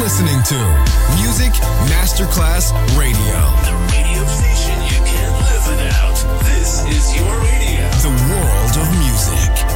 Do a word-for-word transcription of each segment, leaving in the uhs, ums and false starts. listening to Music Masterclass Radio. The radio station you can't live without. This is your radio. The world of music.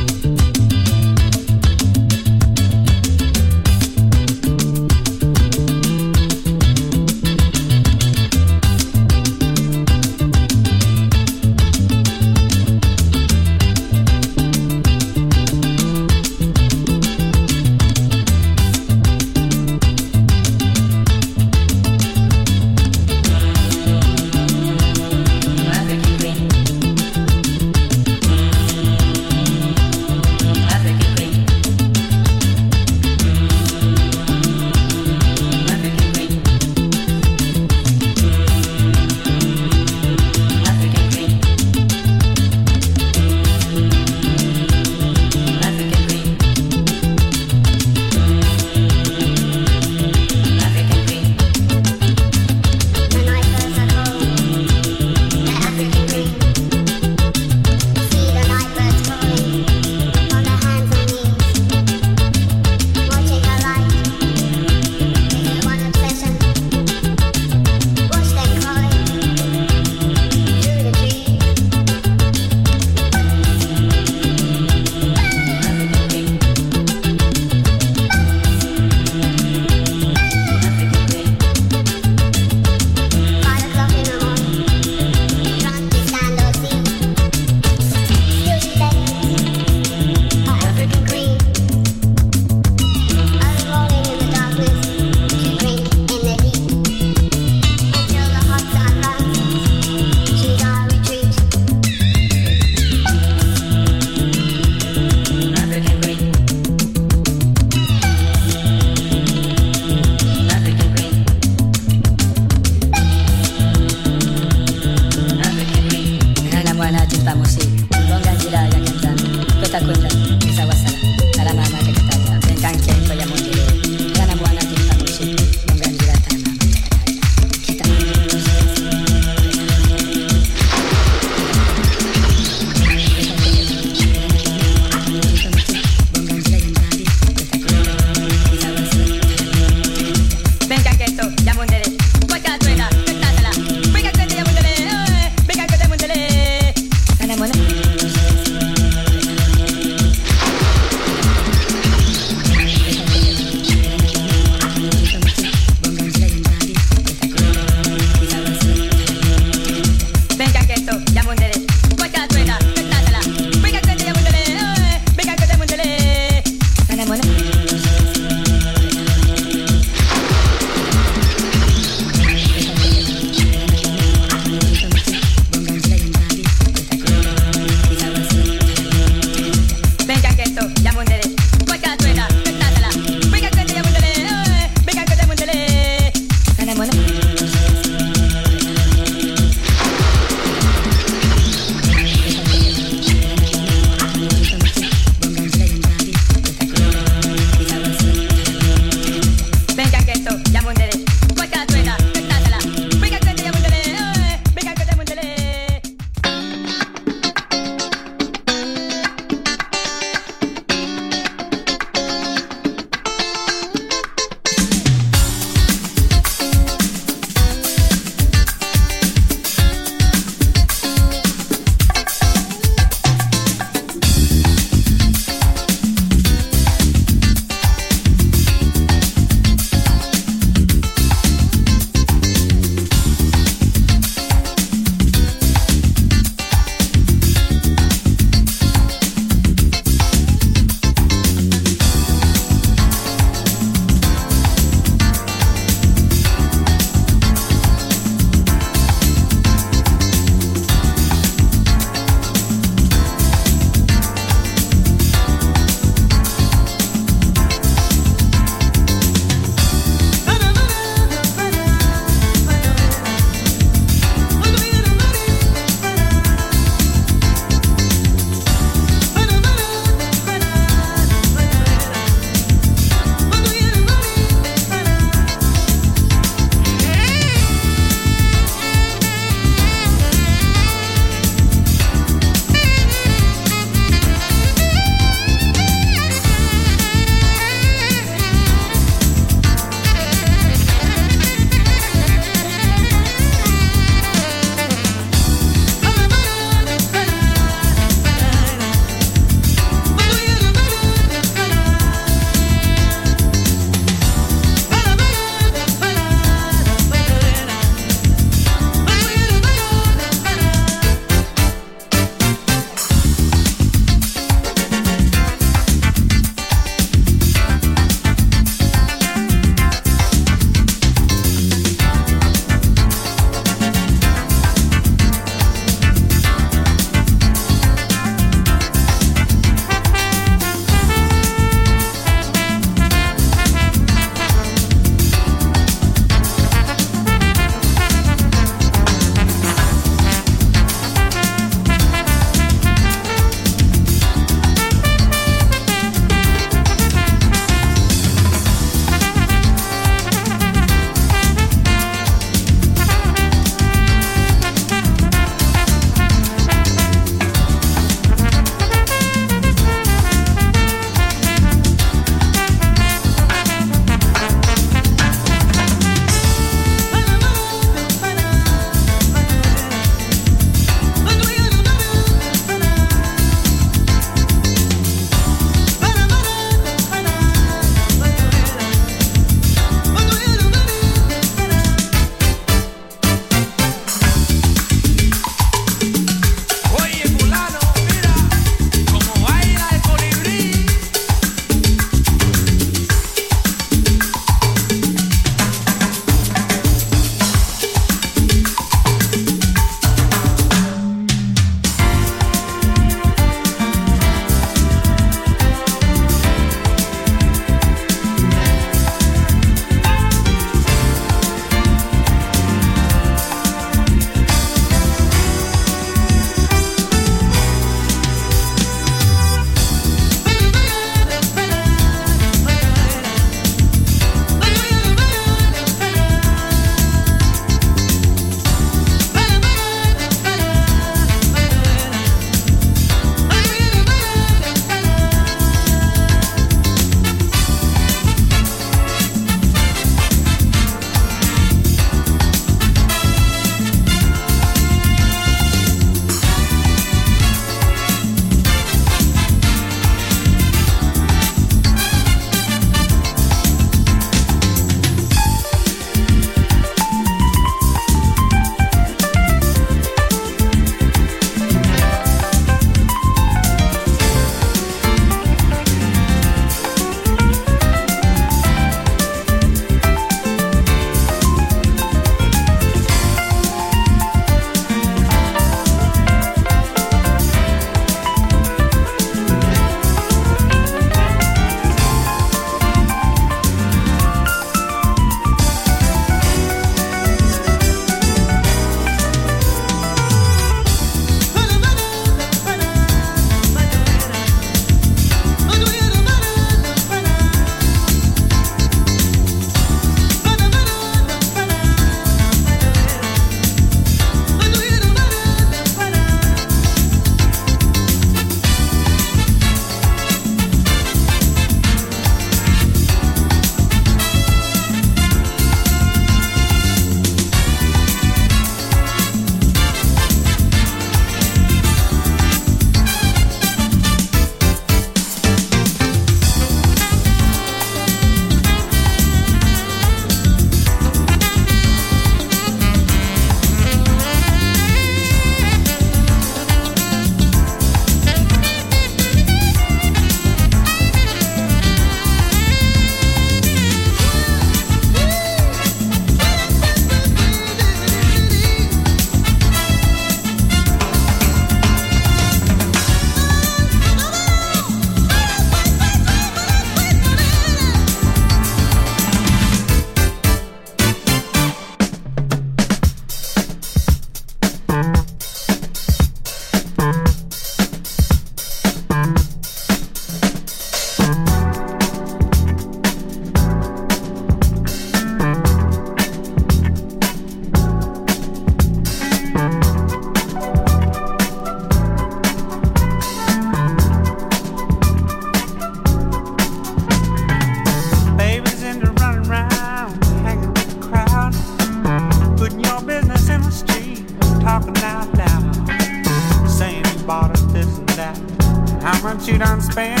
it out loud, saying you bought her this and that, and how much you done spent.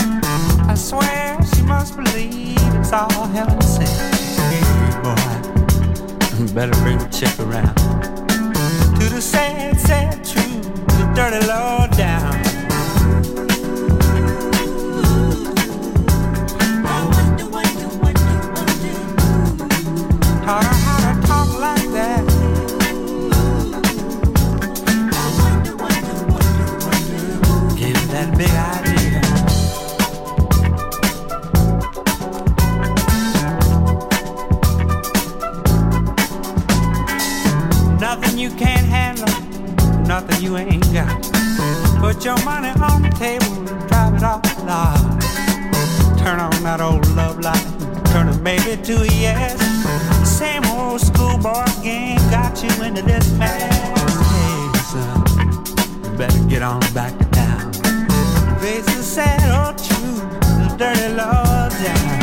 I swear she must believe it's all hell and sin. Hey boy, better bring a chick around to the sad, sad truth, the dirty low down. Taught her how to talk like that. Gave her that big idea. Nothing you can't handle, nothing you ain't got. Put your money on the table and drive it off the lot. Turn on that old love light, turn it maybe to a yes. Same old schoolboy game got you into this mess. Hey son, you better get on back to town. Face the sad old truth, the dirty law down.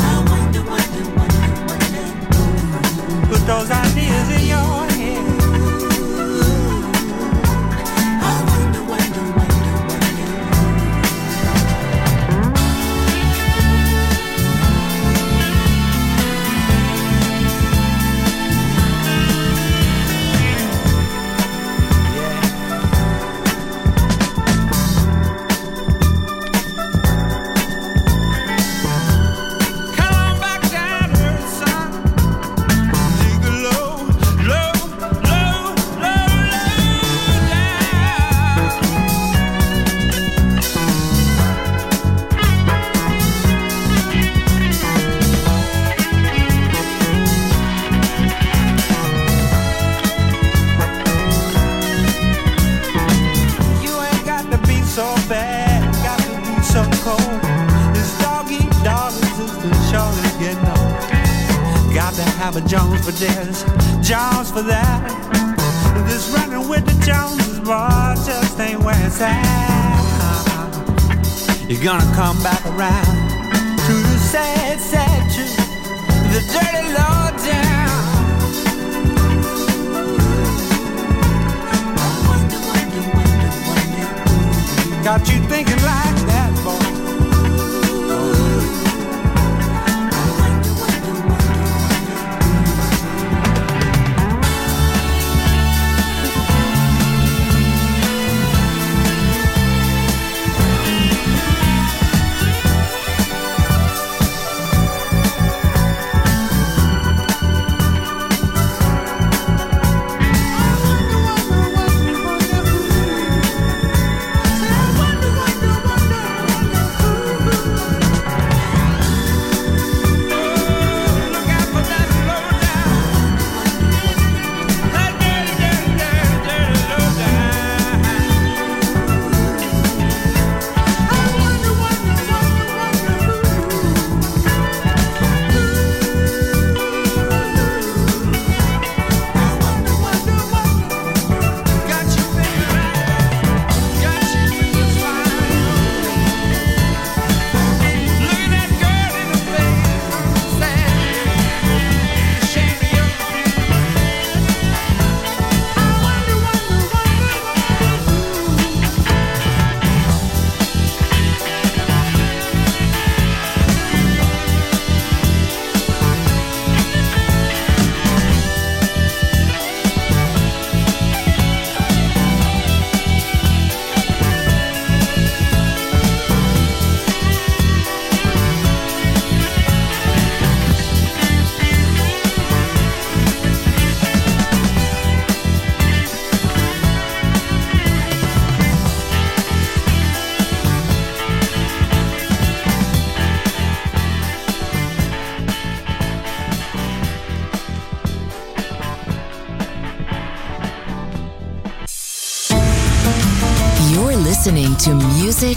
I wonder, wonder, wonder, wonder. Put those ideas in your head. I wonder, wonder, wonder. Jones for this, Jones for that. This running with the Joneses, boy, just ain't where it's at. You're gonna come back around to the sad, sad truth, the dirty law down. I wonder, wonder, wonder, wonder. Got you thinking like that, boy. Listening to Music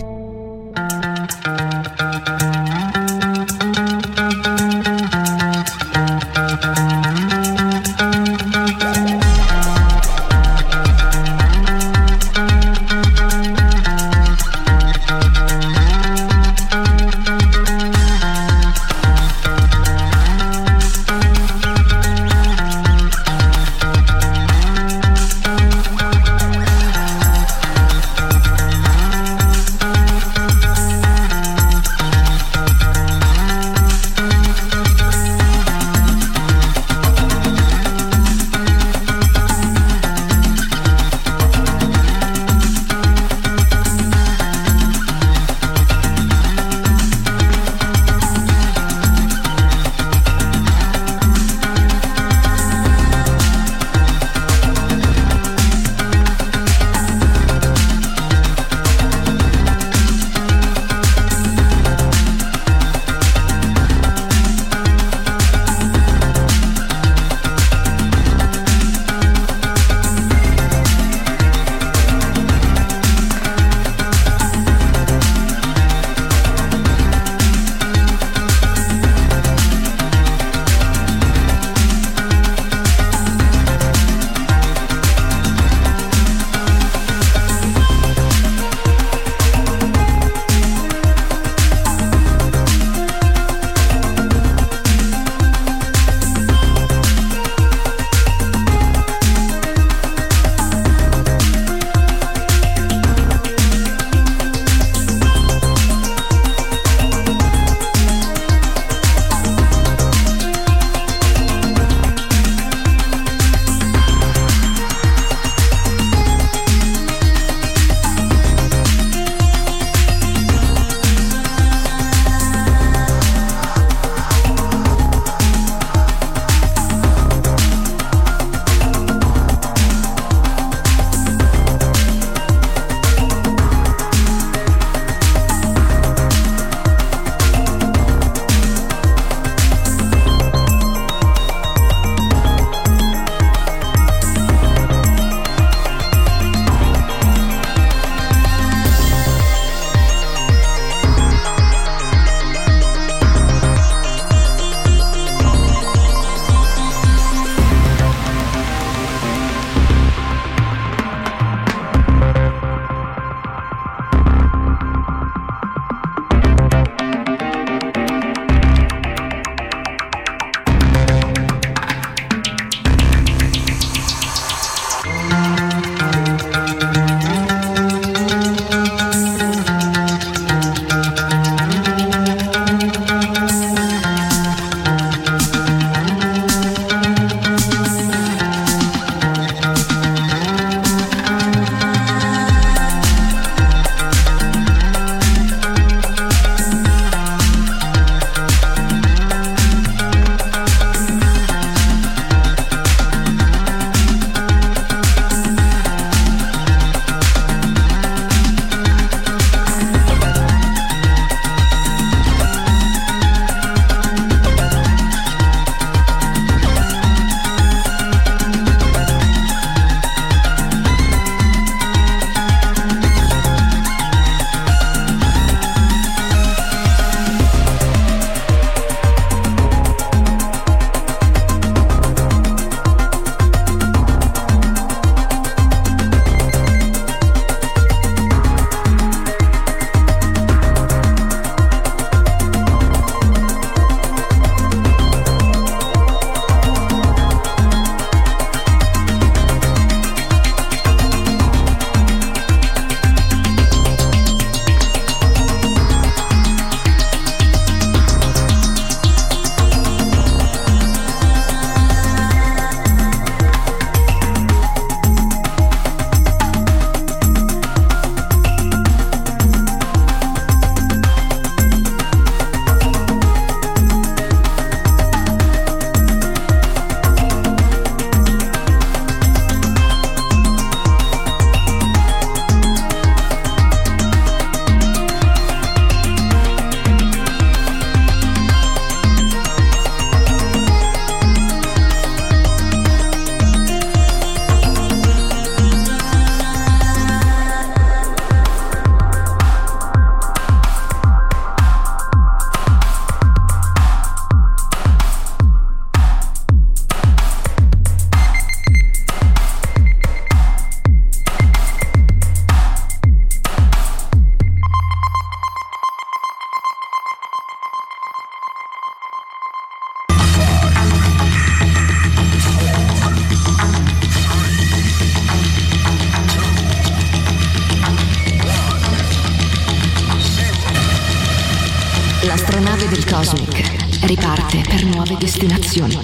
l'astronave del Cosmic riparte per nuove destinazioni,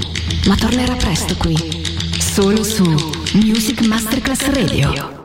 ma tornerà presto qui, solo su Music Masterclass Radio.